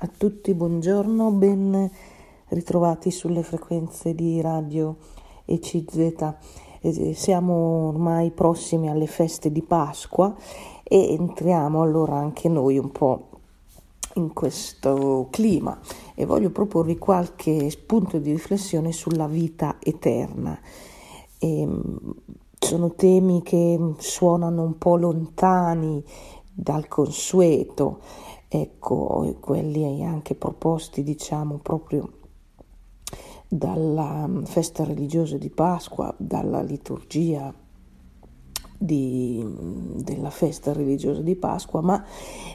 A tutti buongiorno, ben ritrovati sulle frequenze di radio ECZ. Siamo ormai prossimi alle feste di Pasqua e entriamo allora anche noi un po' in questo clima e voglio proporvi qualche spunto di riflessione sulla vita eterna. Sono temi che suonano un po' lontani dal consueto, ecco, quelli anche proposti proprio dalla festa religiosa di Pasqua, dalla liturgia della festa religiosa di Pasqua, ma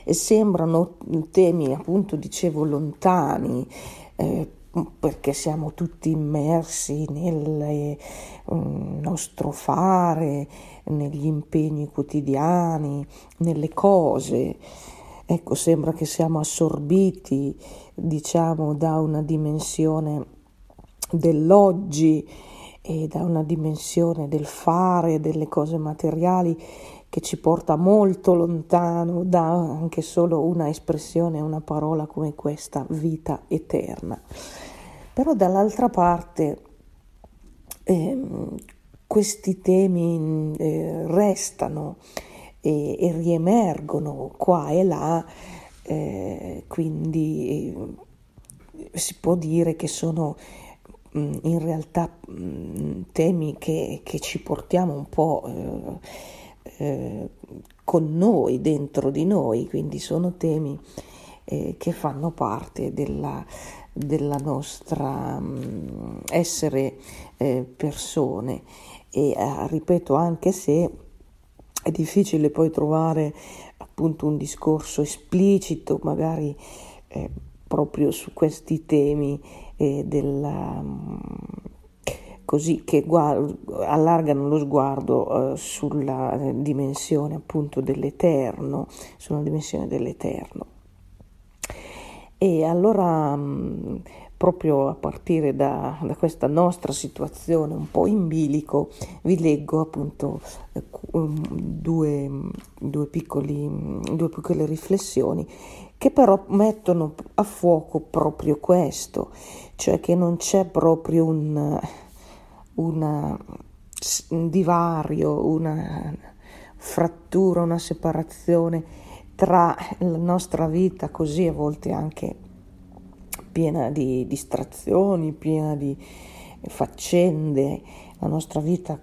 sembrano temi, appunto dicevo, lontani, perché siamo tutti immersi nel nostro fare, negli impegni quotidiani, nelle cose. Ecco, sembra che siamo assorbiti, da una dimensione dell'oggi e da una dimensione del fare, delle cose materiali, che ci porta molto lontano da anche solo una espressione, una parola come questa, vita eterna. Però dall'altra parte questi temi restano e riemergono qua e là, quindi si può dire che sono in realtà temi che ci portiamo un po' con noi, dentro di noi, quindi sono temi che fanno parte della nostra essere persone e ripeto, anche se è difficile poi trovare appunto un discorso esplicito magari proprio su questi temi così che allargano lo sguardo sulla dimensione appunto dell'eterno, sulla dimensione dell'eterno. E allora proprio a partire da questa nostra situazione un po' in bilico, vi leggo appunto due piccole riflessioni che però mettono a fuoco proprio questo, cioè che non c'è proprio un divario, una frattura, una separazione tra la nostra vita, così a volte anche piena di distrazioni, piena di faccende, la nostra vita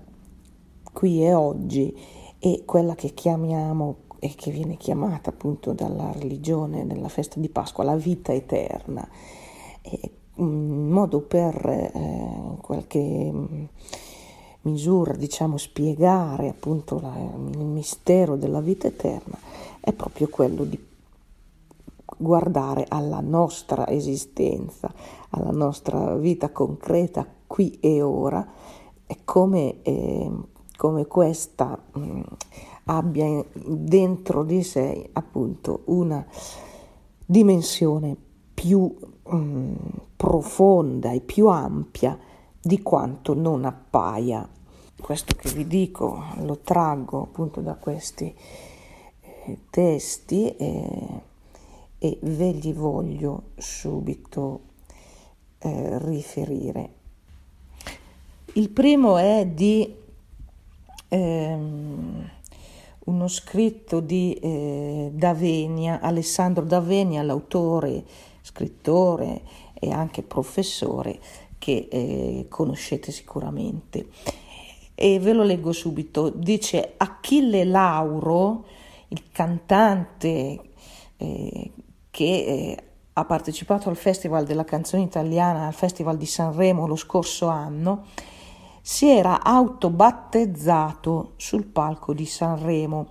qui e oggi, e quella che chiamiamo e che viene chiamata appunto dalla religione nella festa di Pasqua la vita eterna, in modo per qualche misura spiegare appunto il mistero della vita eterna è proprio quello di guardare alla nostra esistenza, alla nostra vita concreta qui e ora, e come questa abbia dentro di sé appunto una dimensione più profonda e più ampia di quanto non appaia. Questo che vi dico lo traggo appunto da questi testi e ve li voglio subito riferire. Il primo è di uno scritto di D'Avenia, Alessandro D'Avenia, l'autore, scrittore e anche professore che conoscete sicuramente, e ve lo leggo subito. Dice: Achille Lauro, il cantante che ha partecipato al Festival della Canzone Italiana, al Festival di Sanremo lo scorso anno, si era autobattezzato sul palco di Sanremo,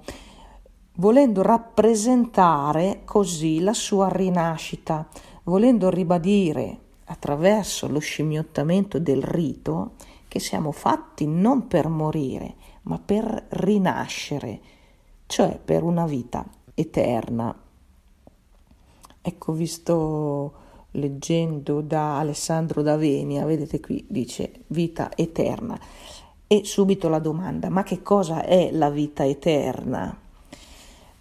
volendo rappresentare così la sua rinascita, volendo ribadire attraverso lo scimmiottamento del rito che siamo fatti non per morire, ma per rinascere, cioè per una vita eterna. Ecco, vi sto leggendo da Alessandro D'Avenia, vedete qui dice vita eterna, e subito la domanda: ma che cosa è la vita eterna?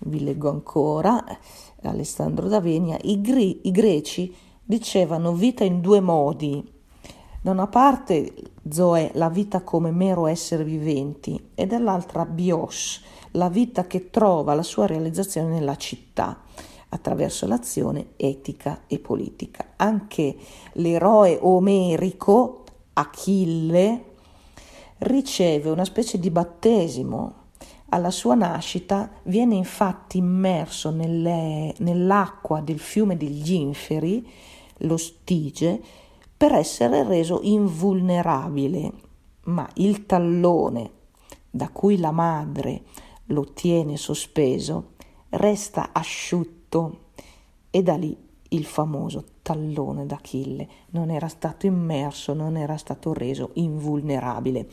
Vi leggo ancora, Alessandro D'Avenia, i greci dicevano vita in due modi. Da una parte Zoe, la vita come mero essere viventi, e dall'altra bios, la vita che trova la sua realizzazione nella città, attraverso l'azione etica e politica. Anche l'eroe omerico, Achille, riceve una specie di battesimo. Alla sua nascita viene infatti immerso nell'acqua del fiume degli Inferi, lo Stige, per essere reso invulnerabile, ma il tallone da cui la madre lo tiene sospeso resta asciutto, e da lì il famoso tallone d'Achille. Non era stato immerso, non era stato reso invulnerabile.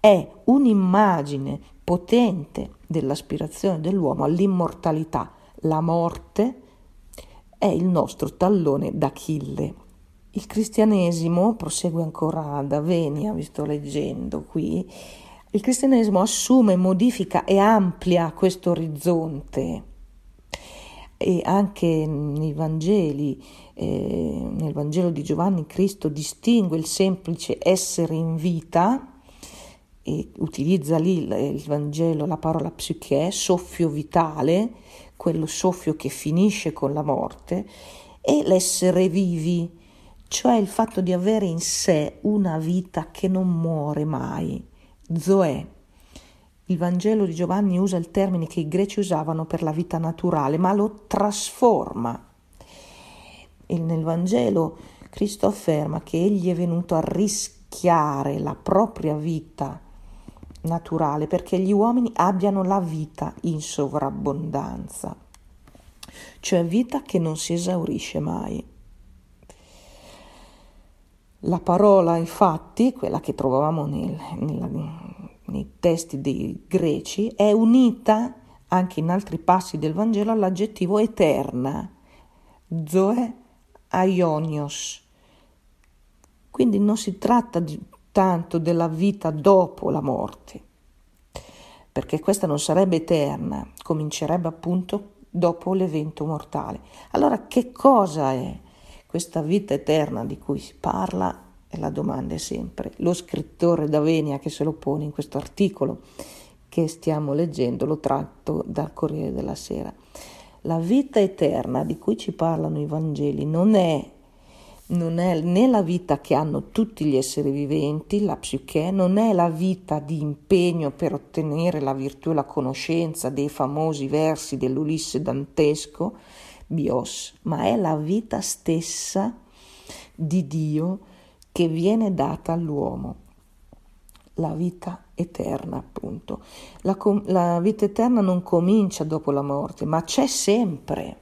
È un'immagine potente dell'aspirazione dell'uomo all'immortalità. La morte è il nostro tallone d'Achille. Il cristianesimo, prosegue ancora D'Avenia, vi sto leggendo qui, il cristianesimo assume, modifica e amplia questo orizzonte. E anche nei Vangeli, nel Vangelo di Giovanni, Cristo distingue il semplice essere in vita, e utilizza lì il Vangelo la parola psiche, soffio vitale, quello soffio che finisce con la morte, e l'essere vivi, cioè il fatto di avere in sé una vita che non muore mai, Zoe. Il Vangelo di Giovanni usa il termine che i greci usavano per la vita naturale, ma lo trasforma. E nel Vangelo Cristo afferma che egli è venuto a rischiare la propria vita naturale perché gli uomini abbiano la vita in sovrabbondanza, cioè vita che non si esaurisce mai. La parola, infatti, quella che trovavamo nei testi dei greci, è unita anche in altri passi del Vangelo all'aggettivo eterna, Zoe aionios. Quindi non si tratta tanto della vita dopo la morte, perché questa non sarebbe eterna, comincerebbe appunto dopo l'evento mortale. Allora, che cosa è questa vita eterna di cui si parla? La domanda è sempre lo scrittore D'Avenia che se lo pone in questo articolo che stiamo leggendo, lo tratto dal Corriere della Sera. La vita eterna di cui ci parlano i Vangeli non è né la vita che hanno tutti gli esseri viventi, la psiche, non è la vita di impegno per ottenere la virtù e la conoscenza dei famosi versi dell'Ulisse dantesco, bios, ma è la vita stessa di Dio che viene data all'uomo, la vita eterna appunto. La vita eterna non comincia dopo la morte, ma c'è sempre,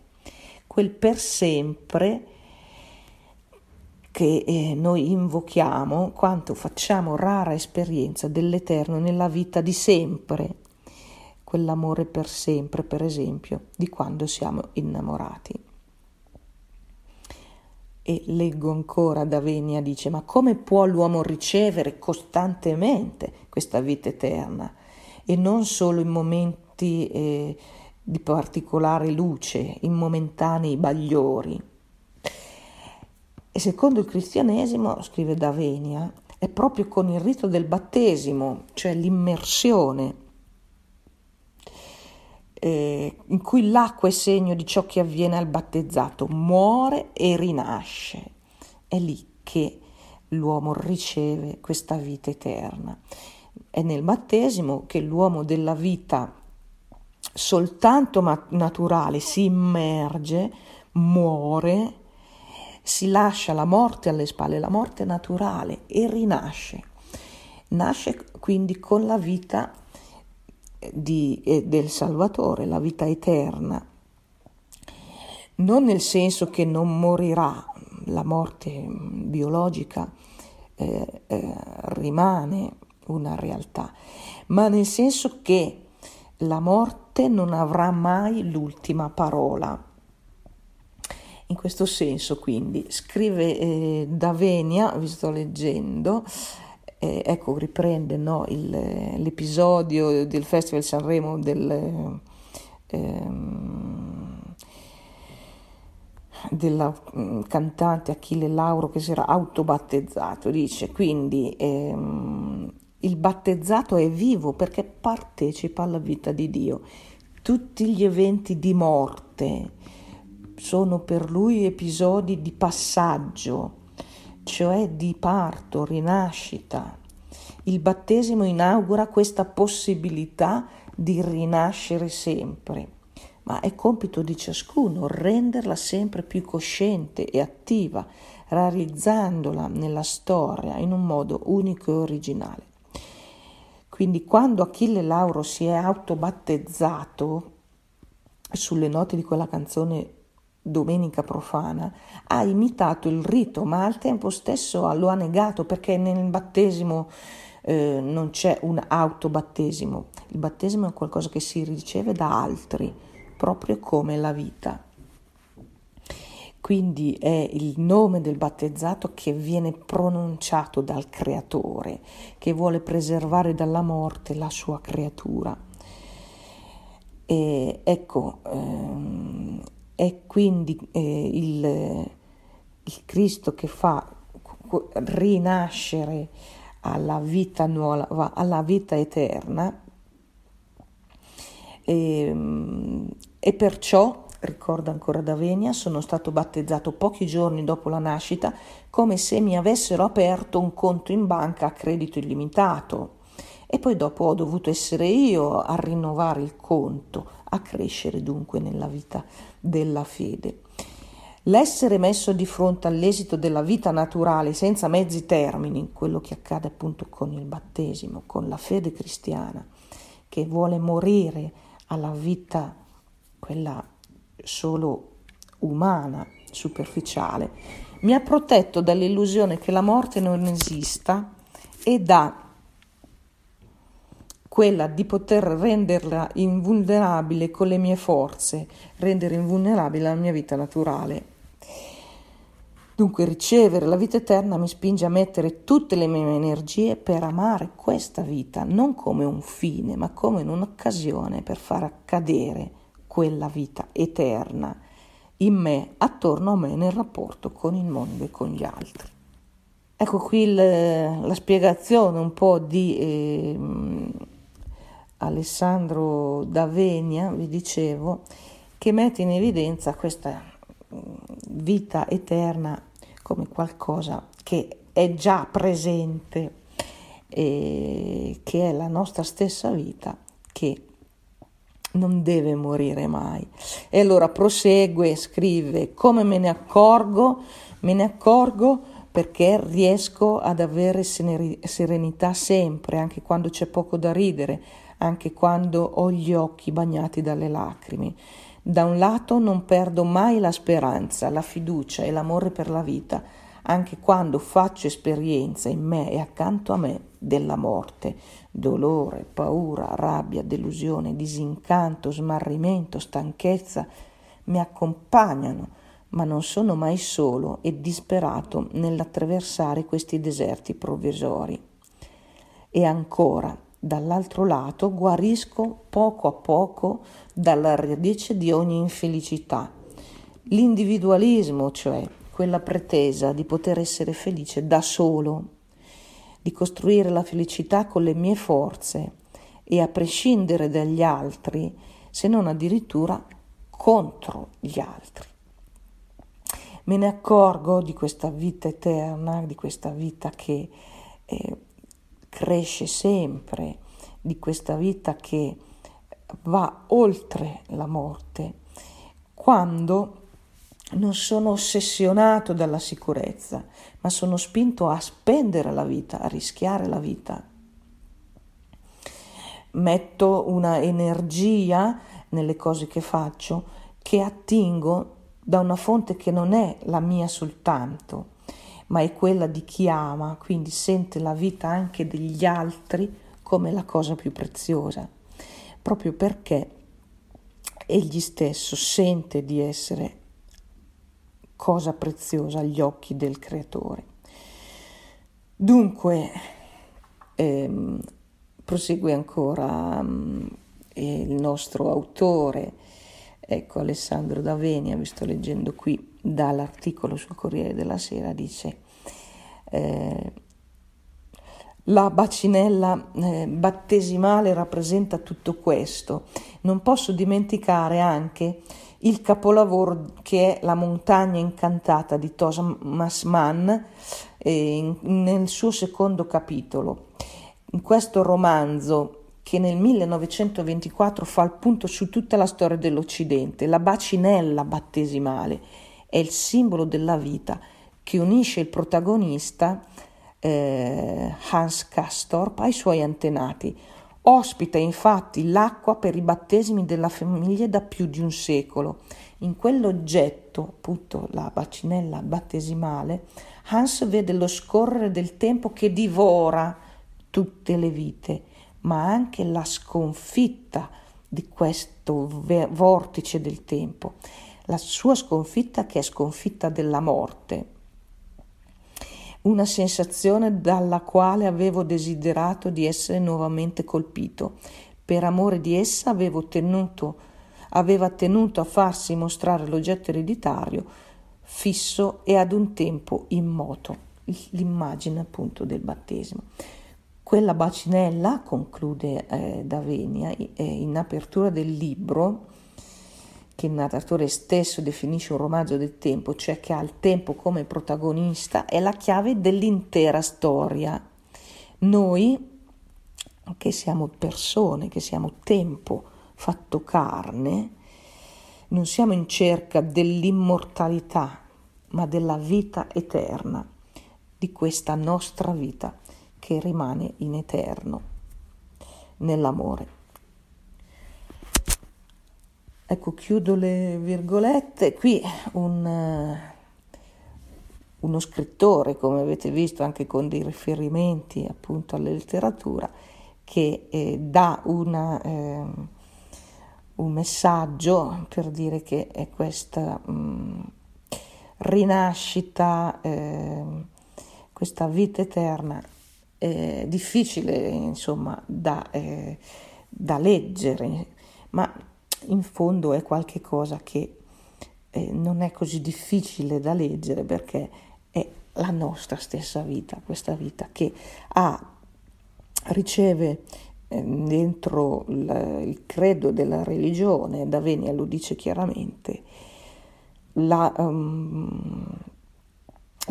quel per sempre che noi invochiamo quanto facciamo rara esperienza dell'eterno nella vita di sempre, quell'amore per sempre, per esempio, di quando siamo innamorati. E leggo ancora, D'Avenia dice, ma come può l'uomo ricevere costantemente questa vita eterna e non solo in momenti di particolare luce, in momentanei bagliori? E secondo il cristianesimo, scrive D'Avenia, è proprio con il rito del battesimo, cioè l'immersione, in cui l'acqua è segno di ciò che avviene al battezzato, muore e rinasce. È lì che l'uomo riceve questa vita eterna. È nel battesimo che l'uomo della vita soltanto naturale si immerge, muore, si lascia la morte alle spalle, la morte naturale, e rinasce. Nasce quindi con la vita del Salvatore, la vita eterna, non nel senso che non morirà, la morte biologica rimane una realtà, ma nel senso che la morte non avrà mai l'ultima parola. In questo senso, quindi, scrive D'Avenia, vi sto leggendo, ecco, riprende l'episodio del Festival Sanremo del della cantante Achille Lauro, che si era autobattezzato. Dice quindi il battezzato è vivo perché partecipa alla vita di Dio. Tutti gli eventi di morte sono per lui episodi di passaggio, cioè di parto, rinascita. Il battesimo inaugura questa possibilità di rinascere sempre. Ma è compito di ciascuno renderla sempre più cosciente e attiva, realizzandola nella storia in un modo unico e originale. Quindi quando Achille Lauro si è autobattezzato sulle note di quella canzone Domenica profana, ha imitato il rito, ma al tempo stesso lo ha negato, perché nel battesimo non c'è un autobattesimo. Il battesimo è qualcosa che si riceve da altri, proprio come la vita. Quindi è il nome del battezzato che viene pronunciato dal Creatore, che vuole preservare dalla morte la sua creatura. E ecco, è quindi il Cristo che fa rinascere alla vita nuova, alla vita eterna, e perciò, ricorda ancora D'Avenia, sono stato battezzato pochi giorni dopo la nascita, come se mi avessero aperto un conto in banca a credito illimitato, e poi dopo ho dovuto essere io a rinnovare il conto, a crescere dunque nella vita della fede. L'essere messo di fronte all'esito della vita naturale senza mezzi termini, quello che accade appunto con il battesimo, con la fede cristiana, che vuole morire alla vita, quella solo umana, superficiale, mi ha protetto dall'illusione che la morte non esista e da quella di poter renderla invulnerabile con le mie forze, rendere invulnerabile la mia vita naturale. Dunque ricevere la vita eterna mi spinge a mettere tutte le mie energie per amare questa vita, non come un fine, ma come un'occasione per far accadere quella vita eterna in me, attorno a me, nel rapporto con il mondo e con gli altri. Ecco qui la spiegazione un po' di Alessandro D'Avenia, vi dicevo, che mette in evidenza questa vita eterna come qualcosa che è già presente, e che è la nostra stessa vita che non deve morire mai. E allora prosegue, scrive: come me ne accorgo? Me ne accorgo perché riesco ad avere serenità sempre, anche quando c'è poco da ridere, anche quando ho gli occhi bagnati dalle lacrime. Da un lato non perdo mai la speranza, la fiducia e l'amore per la vita, anche quando faccio esperienza in me e accanto a me della morte, dolore, paura, rabbia, delusione, disincanto, smarrimento, stanchezza, mi accompagnano, ma non sono mai solo e disperato nell'attraversare questi deserti provvisori. E ancora, dall'altro lato guarisco poco a poco dalla radice di ogni infelicità, l'individualismo, cioè quella pretesa di poter essere felice da solo, di costruire la felicità con le mie forze e a prescindere dagli altri, se non addirittura contro gli altri. Me ne accorgo di questa vita eterna, di questa vita che cresce sempre, di questa vita che va oltre la morte, quando non sono ossessionato dalla sicurezza, ma sono spinto a spendere la vita, a rischiare la vita. Metto una energia nelle cose che faccio, che attingo da una fonte che non è la mia soltanto, ma è quella di chi ama, quindi sente la vita anche degli altri come la cosa più preziosa, proprio perché egli stesso sente di essere cosa preziosa agli occhi del Creatore. Dunque, prosegue ancora e il nostro autore, ecco, Alessandro D'Avenia, vi sto leggendo qui dall'articolo sul Corriere della Sera, dice la bacinella battesimale rappresenta tutto questo. Non posso dimenticare anche il capolavoro che è La montagna incantata di Thomas Mann nel suo secondo capitolo. In questo romanzo, che nel 1924 fa il punto su tutta la storia dell'Occidente, la bacinella battesimale è il simbolo della vita che unisce il protagonista Hans Castorp ai suoi antenati. Ospita infatti l'acqua per i battesimi della famiglia da più di un secolo. In quell'oggetto, appunto la bacinella battesimale, Hans vede lo scorrere del tempo che divora tutte le vite, ma anche la sconfitta di questo vortice del tempo, la sua sconfitta che è sconfitta della morte. Una sensazione dalla quale avevo desiderato di essere nuovamente colpito. Per amore di essa aveva tenuto a farsi mostrare l'oggetto ereditario, fisso e ad un tempo immoto, l'immagine appunto del battesimo. Quella bacinella, conclude D'Avenia, in apertura del libro, che il narratore stesso definisce un romanzo del tempo, cioè che ha il tempo come protagonista, è la chiave dell'intera storia. Noi, che siamo persone, che siamo tempo fatto carne, non siamo in cerca dell'immortalità, ma della vita eterna, di questa nostra vita, che rimane in eterno nell'amore. Ecco, chiudo le virgolette. Qui uno scrittore, come avete visto, anche con dei riferimenti appunto alla letteratura, che dà un messaggio per dire che è questa rinascita, questa vita eterna, difficile insomma da leggere, ma in fondo è qualche cosa che non è così difficile da leggere, perché è la nostra stessa vita, questa vita che riceve dentro il credo della religione, D'Avenia lo dice chiaramente,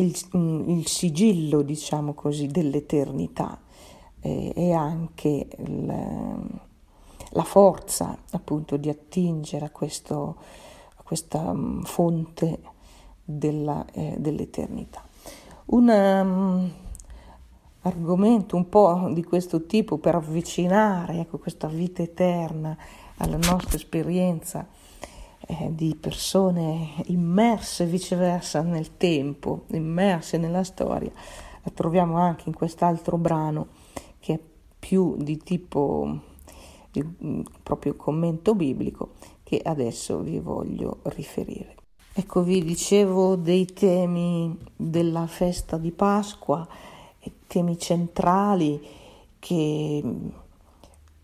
il sigillo, diciamo così, dell'eternità, e anche la forza appunto di attingere a questa fonte dell'eternità. Un argomento un po' di questo tipo per avvicinare, ecco, questa vita eterna alla nostra esperienza di persone immerse viceversa nel tempo, immerse nella storia, la troviamo anche in quest'altro brano che è più di tipo proprio commento biblico, che adesso vi voglio riferire. Ecco, vi dicevo dei temi della festa di Pasqua, temi centrali che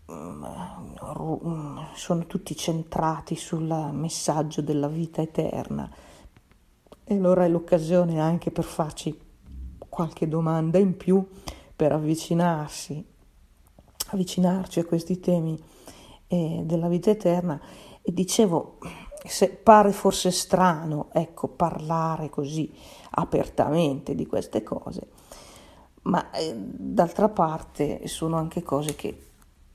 sono tutti centrati sul messaggio della vita eterna, e allora è l'occasione anche per farci qualche domanda in più, per avvicinarci a questi temi della vita eterna. E dicevo, se pare forse strano, ecco, parlare così apertamente di queste cose, ma d'altra parte sono anche cose che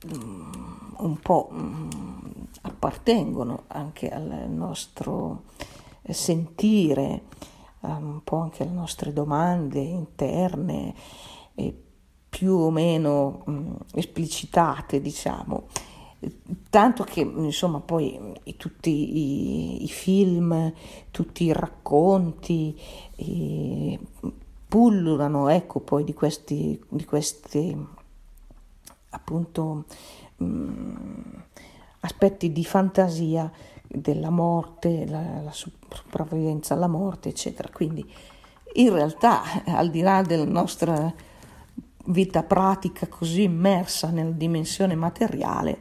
un po' appartengono anche al nostro sentire, un po' anche alle nostre domande interne, più o meno esplicitate, diciamo, tanto che insomma poi tutti i film, tutti i racconti pullulano, ecco, poi di questi appunto aspetti di fantasia della morte, la sopravvivenza alla morte, eccetera. Quindi in realtà, al di là della nostra vita pratica così immersa nella dimensione materiale,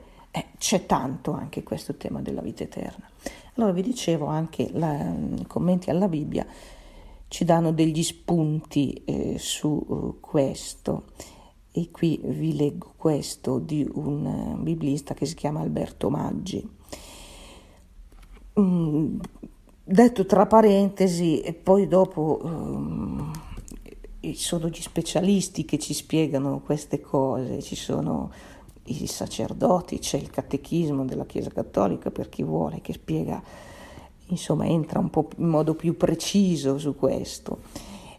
C'è tanto anche questo tema della vita eterna. Allora vi dicevo, anche i commenti alla Bibbia ci danno degli spunti su questo, e qui vi leggo questo di un biblista che si chiama Alberto Maggi. Detto tra parentesi, e poi dopo sono gli specialisti che ci spiegano queste cose, ci sono i sacerdoti, c'è il catechismo della Chiesa Cattolica per chi vuole, che spiega, insomma, entra un po' in modo più preciso su questo,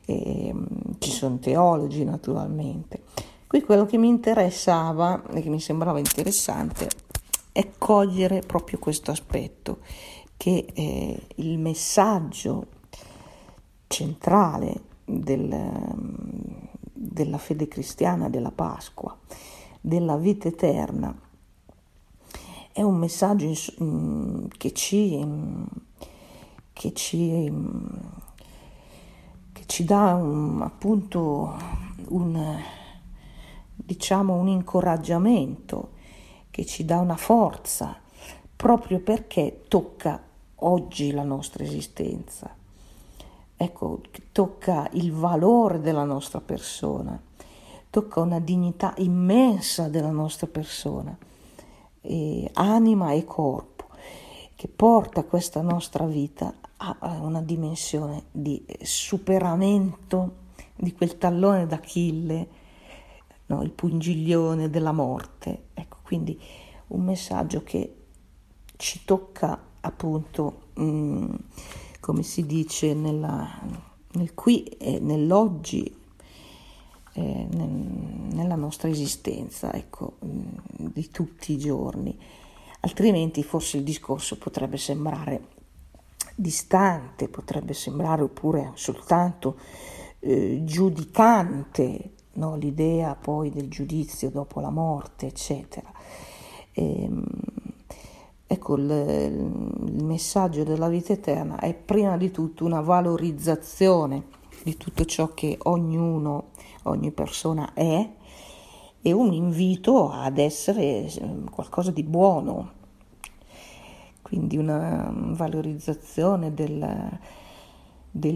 ci sono teologi naturalmente. Qui quello che mi interessava e che mi sembrava interessante è cogliere proprio questo aspetto, che il messaggio centrale della fede cristiana, della Pasqua, della vita eterna, è un messaggio che ci dà un incoraggiamento, che ci dà una forza, proprio perché tocca oggi la nostra esistenza, tocca il valore della nostra persona, tocca una dignità immensa della nostra persona, anima e corpo, che porta questa nostra vita a una dimensione di superamento di quel tallone d'Achille, il pungiglione della morte. Quindi un messaggio che ci tocca, appunto, come si dice, nel qui e nell'oggi, nella nostra esistenza, di tutti i giorni. Altrimenti forse il discorso potrebbe sembrare distante, potrebbe sembrare oppure soltanto giudicante, l'idea poi del giudizio dopo la morte, eccetera. Il messaggio della vita eterna è prima di tutto una valorizzazione di tutto ciò che ogni persona è, e un invito ad essere qualcosa di buono, quindi una valorizzazione del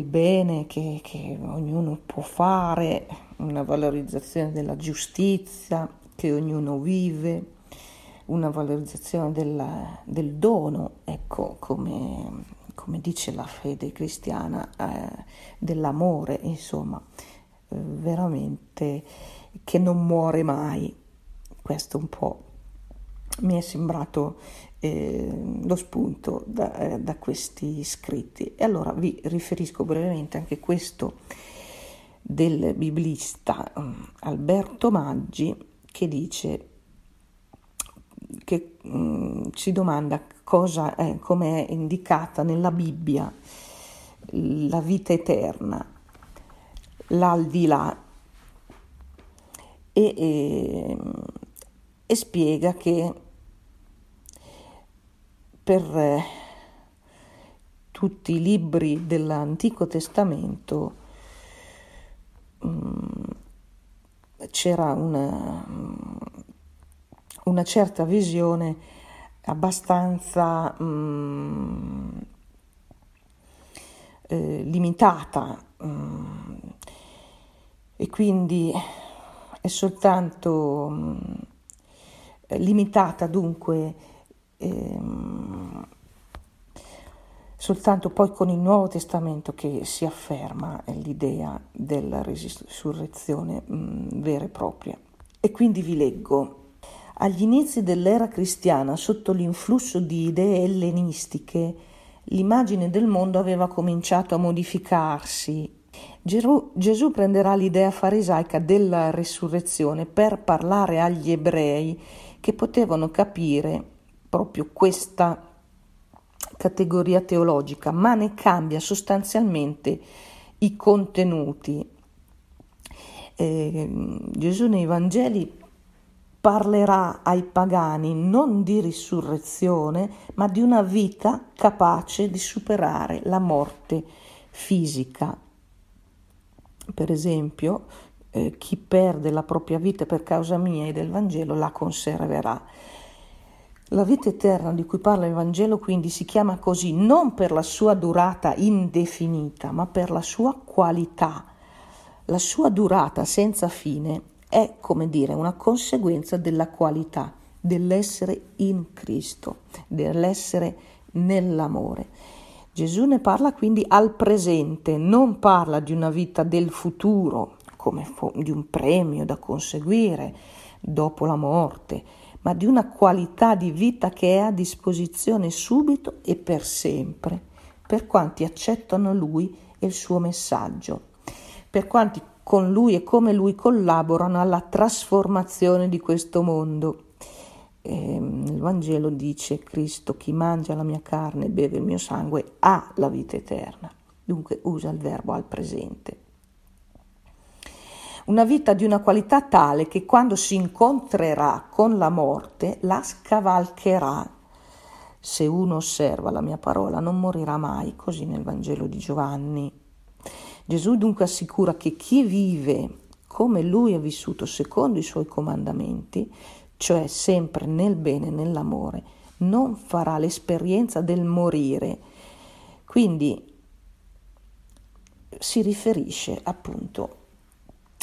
bene che ognuno può fare, una valorizzazione della giustizia che ognuno vive, una valorizzazione del dono, come dice la fede cristiana, dell'amore, insomma, veramente che non muore mai. Questo un po' mi è sembrato lo spunto da questi scritti. E allora vi riferisco brevemente anche questo del biblista Alberto Maggi, che dice che si domanda come è indicata nella Bibbia la vita eterna, l'aldilà, e spiega che per tutti i libri dell'Antico Testamento c'era una certa visione abbastanza limitata, e quindi è soltanto limitata, dunque soltanto poi con il Nuovo Testamento che si afferma l'idea della risurrezione vera e propria. E quindi vi leggo: agli inizi dell'era cristiana, sotto l'influsso di idee ellenistiche, l'immagine del mondo aveva cominciato a modificarsi. Gesù prenderà l'idea farisaica della resurrezione per parlare agli ebrei, che potevano capire proprio questa categoria teologica, ma ne cambia sostanzialmente i contenuti. Gesù nei Vangeli parlerà ai pagani non di risurrezione, ma di una vita capace di superare la morte fisica. Per esempio, chi perde la propria vita per causa mia e del Vangelo la conserverà. La vita eterna di cui parla il Vangelo quindi si chiama così non per la sua durata indefinita, ma per la sua qualità. La sua durata senza fine è, come dire, una conseguenza della qualità, dell'essere in Cristo, dell'essere nell'amore. Gesù ne parla quindi al presente, non parla di una vita del futuro, come di un premio da conseguire dopo la morte, ma di una qualità di vita che è a disposizione subito e per sempre, per quanti accettano Lui e il suo messaggio, per quanti con Lui e come Lui collaborano alla trasformazione di questo mondo. Il Vangelo dice: Cristo, chi mangia la mia carne e beve il mio sangue, ha la vita eterna. Dunque usa il verbo al presente. Una vita di una qualità tale che quando si incontrerà con la morte la scavalcherà. Se uno osserva la mia parola non morirà mai, così nel Vangelo di Giovanni. Gesù dunque assicura che chi vive come lui ha vissuto secondo i suoi comandamenti, cioè sempre nel bene e nell'amore, non farà l'esperienza del morire. Quindi si riferisce appunto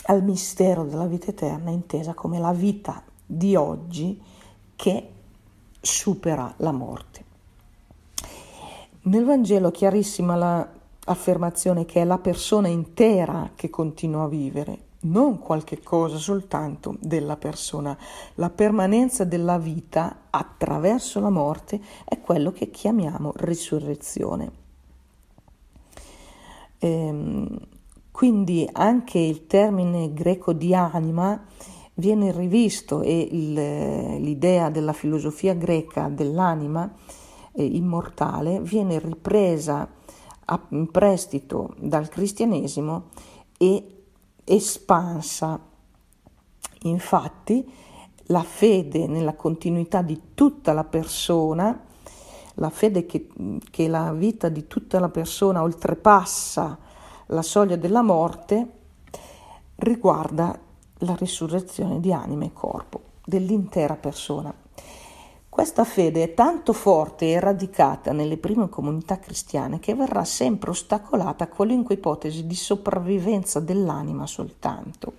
al mistero della vita eterna intesa come la vita di oggi che supera la morte. Nel Vangelo è chiarissima l'affermazione che è la persona intera che continua a vivere, non qualche cosa soltanto della persona. La permanenza della vita attraverso la morte è quello che chiamiamo risurrezione. Quindi anche il termine greco di anima viene rivisto e l'idea della filosofia greca dell'anima immortale viene ripresa in prestito dal cristianesimo e espansa. Infatti la fede nella continuità di tutta la persona, la fede che la vita di tutta la persona oltrepassa la soglia della morte, riguarda la risurrezione di anima e corpo, dell'intera persona. Questa fede è tanto forte e radicata nelle prime comunità cristiane che verrà sempre ostacolata qualunque ipotesi di sopravvivenza dell'anima soltanto.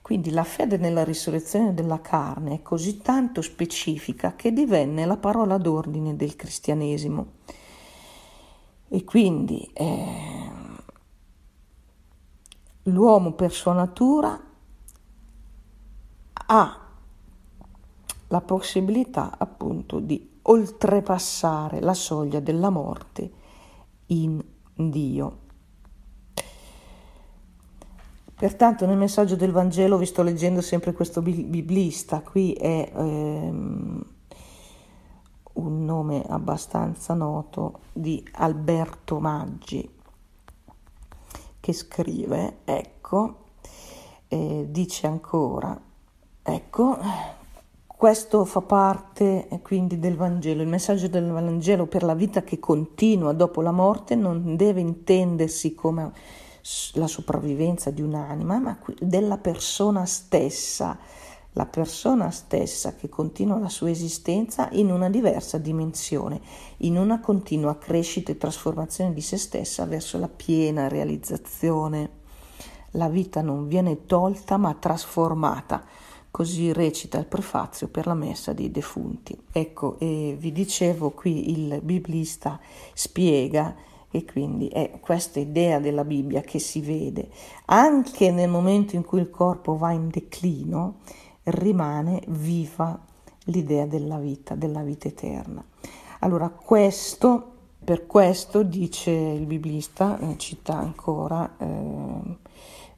Quindi la fede nella risurrezione della carne è così tanto specifica che divenne la parola d'ordine del cristianesimo. E quindi l'uomo per sua natura ha la possibilità appunto di oltrepassare la soglia della morte in Dio. Pertanto nel messaggio del Vangelo vi sto leggendo sempre questo biblista, qui è un nome abbastanza noto di Alberto Maggi, che scrive, dice ancora, questo fa parte quindi del Vangelo. Il messaggio del Vangelo per la vita che continua dopo la morte non deve intendersi come la sopravvivenza di un'anima, ma della persona stessa. La persona stessa che continua la sua esistenza in una diversa dimensione, in una continua crescita e trasformazione di se stessa verso la piena realizzazione. La vita non viene tolta ma trasformata, così recita il prefazio per la messa dei defunti. E vi dicevo, qui il biblista spiega e quindi è questa idea della Bibbia che si vede anche nel momento in cui il corpo va in declino. Rimane viva l'idea della vita eterna. Allora per questo dice il biblista, cita ancora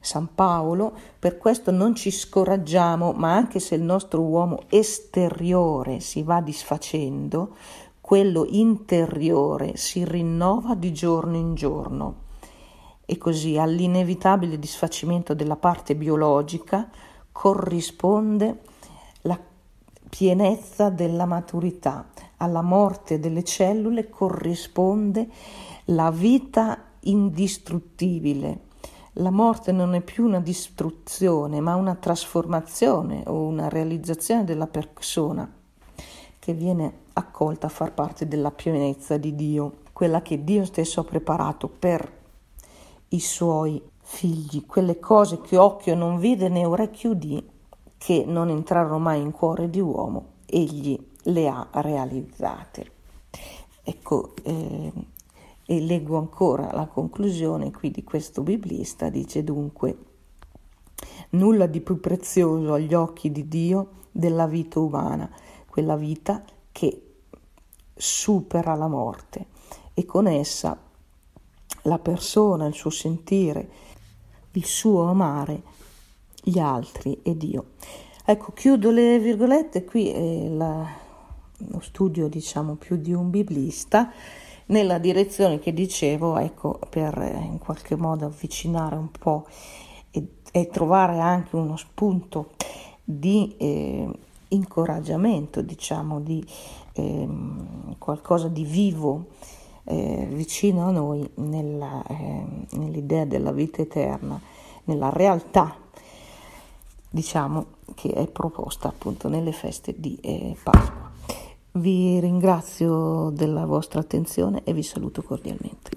San Paolo, per questo non ci scoraggiamo, ma anche se il nostro uomo esteriore si va disfacendo, quello interiore si rinnova di giorno in giorno. E così all'inevitabile disfacimento della parte biologica corrisponde la pienezza della maturità, alla morte delle cellule corrisponde la vita indistruttibile. La morte non è più una distruzione, ma una trasformazione o una realizzazione della persona. che viene accolta a far parte della pienezza di Dio, quella che Dio stesso ha preparato per i suoi figli, quelle cose che occhio non vide né orecchio udì, che non entrarono mai in cuore di uomo, egli le ha realizzate. Ecco, e leggo ancora la conclusione qui di questo biblista, dice dunque: nulla di più prezioso agli occhi di Dio della vita umana, quella vita che supera la morte, e con essa la persona, il suo sentire, il suo amare gli altri e Dio. Ecco, chiudo le virgolette, qui è lo studio, diciamo, più di un biblista, nella direzione che dicevo, ecco, per in qualche modo avvicinare un po' e trovare anche uno spunto di incoraggiamento, diciamo, di qualcosa di vivo vicino a noi nell'idea della vita eterna, nella realtà, diciamo, che è proposta appunto nelle feste di Pasqua. Vi ringrazio della vostra attenzione e vi saluto cordialmente.